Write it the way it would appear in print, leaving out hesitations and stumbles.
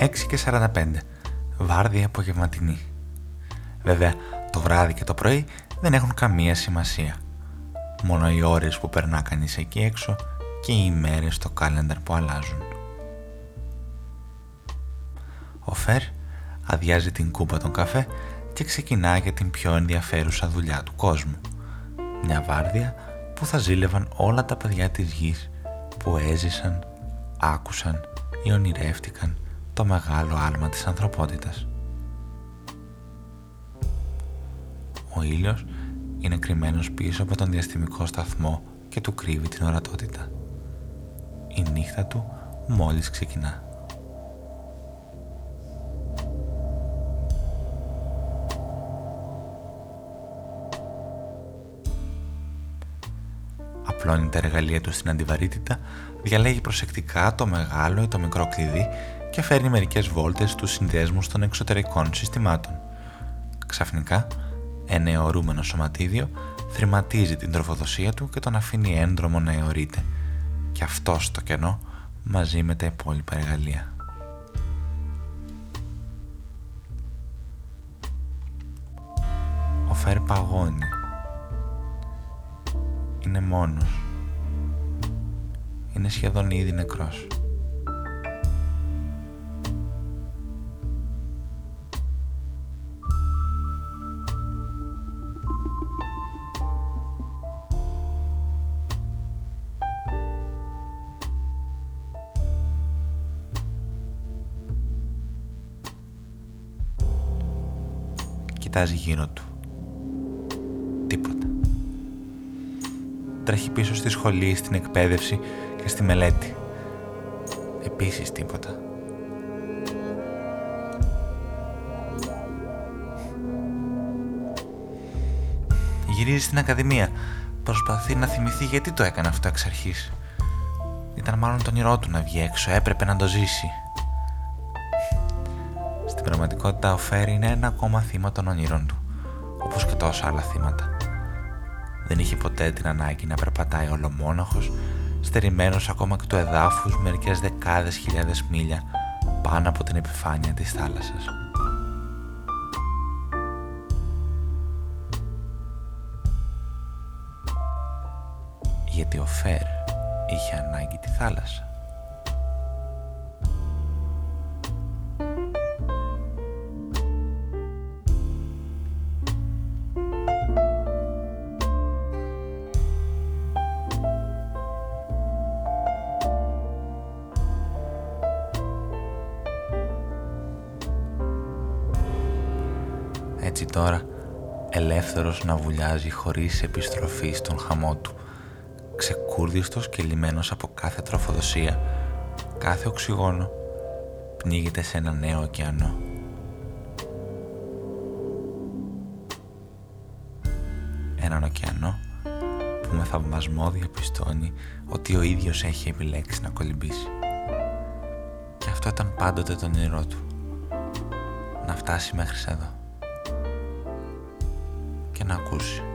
6:45, βάρδια απογευματινή. Βέβαια, το βράδυ και το πρωί δεν έχουν καμία σημασία. Μόνο οι ώρες που περνά κανείς εκεί έξω και οι ημέρες στο calendar που αλλάζουν. Ο Φερ αδειάζει την κούπα τον καφέ και ξεκινά για την πιο ενδιαφέρουσα δουλειά του κόσμου. Μια βάρδια που θα ζήλευαν όλα τα παιδιά της γης που έζησαν, άκουσαν ή ονειρεύτηκαν το μεγάλο άλμα της ανθρωπότητας. Ο ήλιος είναι κρυμμένος πίσω από τον διαστημικό σταθμό και του κρύβει την ορατότητα. Η νύχτα του μόλις ξεκινά. Απλώνει τα εργαλεία του στην αντιβαρύτητα, διαλέγει προσεκτικά το μεγάλο ή το μικρό κλειδί και φέρνει μερικές βόλτες στους συνδέσμους των εξωτερικών συστημάτων. Ξαφνικά, ένα αιωρούμενο σωματίδιο θρηματίζει την τροφοδοσία του και τον αφήνει έντρομο να αιωρείται, και αυτό στο κενό μαζί με τα υπόλοιπα εργαλεία. Ο Φερ παγώνει. Είναι μόνος. Είναι σχεδόν ήδη νεκρός. Κοιτάζει γύρω του. Τίποτα. Τρέχει πίσω στη σχολή, στην εκπαίδευση και στη μελέτη. Επίσης τίποτα. Γυρίζει στην ακαδημία. Προσπαθεί να θυμηθεί γιατί το έκανε αυτό εξ αρχής. Ήταν μάλλον το όνειρό του να βγει έξω. Έπρεπε να το ζήσει. Στην πραγματικότητα, ο Φερ είναι ένα ακόμα θύμα των όνειρων του, όπως και τόσα άλλα θύματα. Δεν είχε ποτέ την ανάγκη να περπατάει ολομόναχος, στερημένος ακόμα και του εδάφους μερικές δεκάδες χιλιάδες μίλια πάνω από την επιφάνεια της θάλασσας. Γιατί ο Φερ είχε ανάγκη τη θάλασσα. Έτσι τώρα, ελεύθερος να βουλιάζει χωρίς επιστροφή στον χαμό του, ξεκούρδιστος και λιμένος από κάθε τροφοδοσία, κάθε οξυγόνο, πνίγεται σε ένα νέο ωκεανό. Έναν ωκεανό που με θαυμασμό διαπιστώνει ότι ο ίδιος έχει επιλέξει να κολυμπήσει. Και αυτό ήταν πάντοτε το όνειρό του, να φτάσει μέχρι εδώ. Να ακούσει.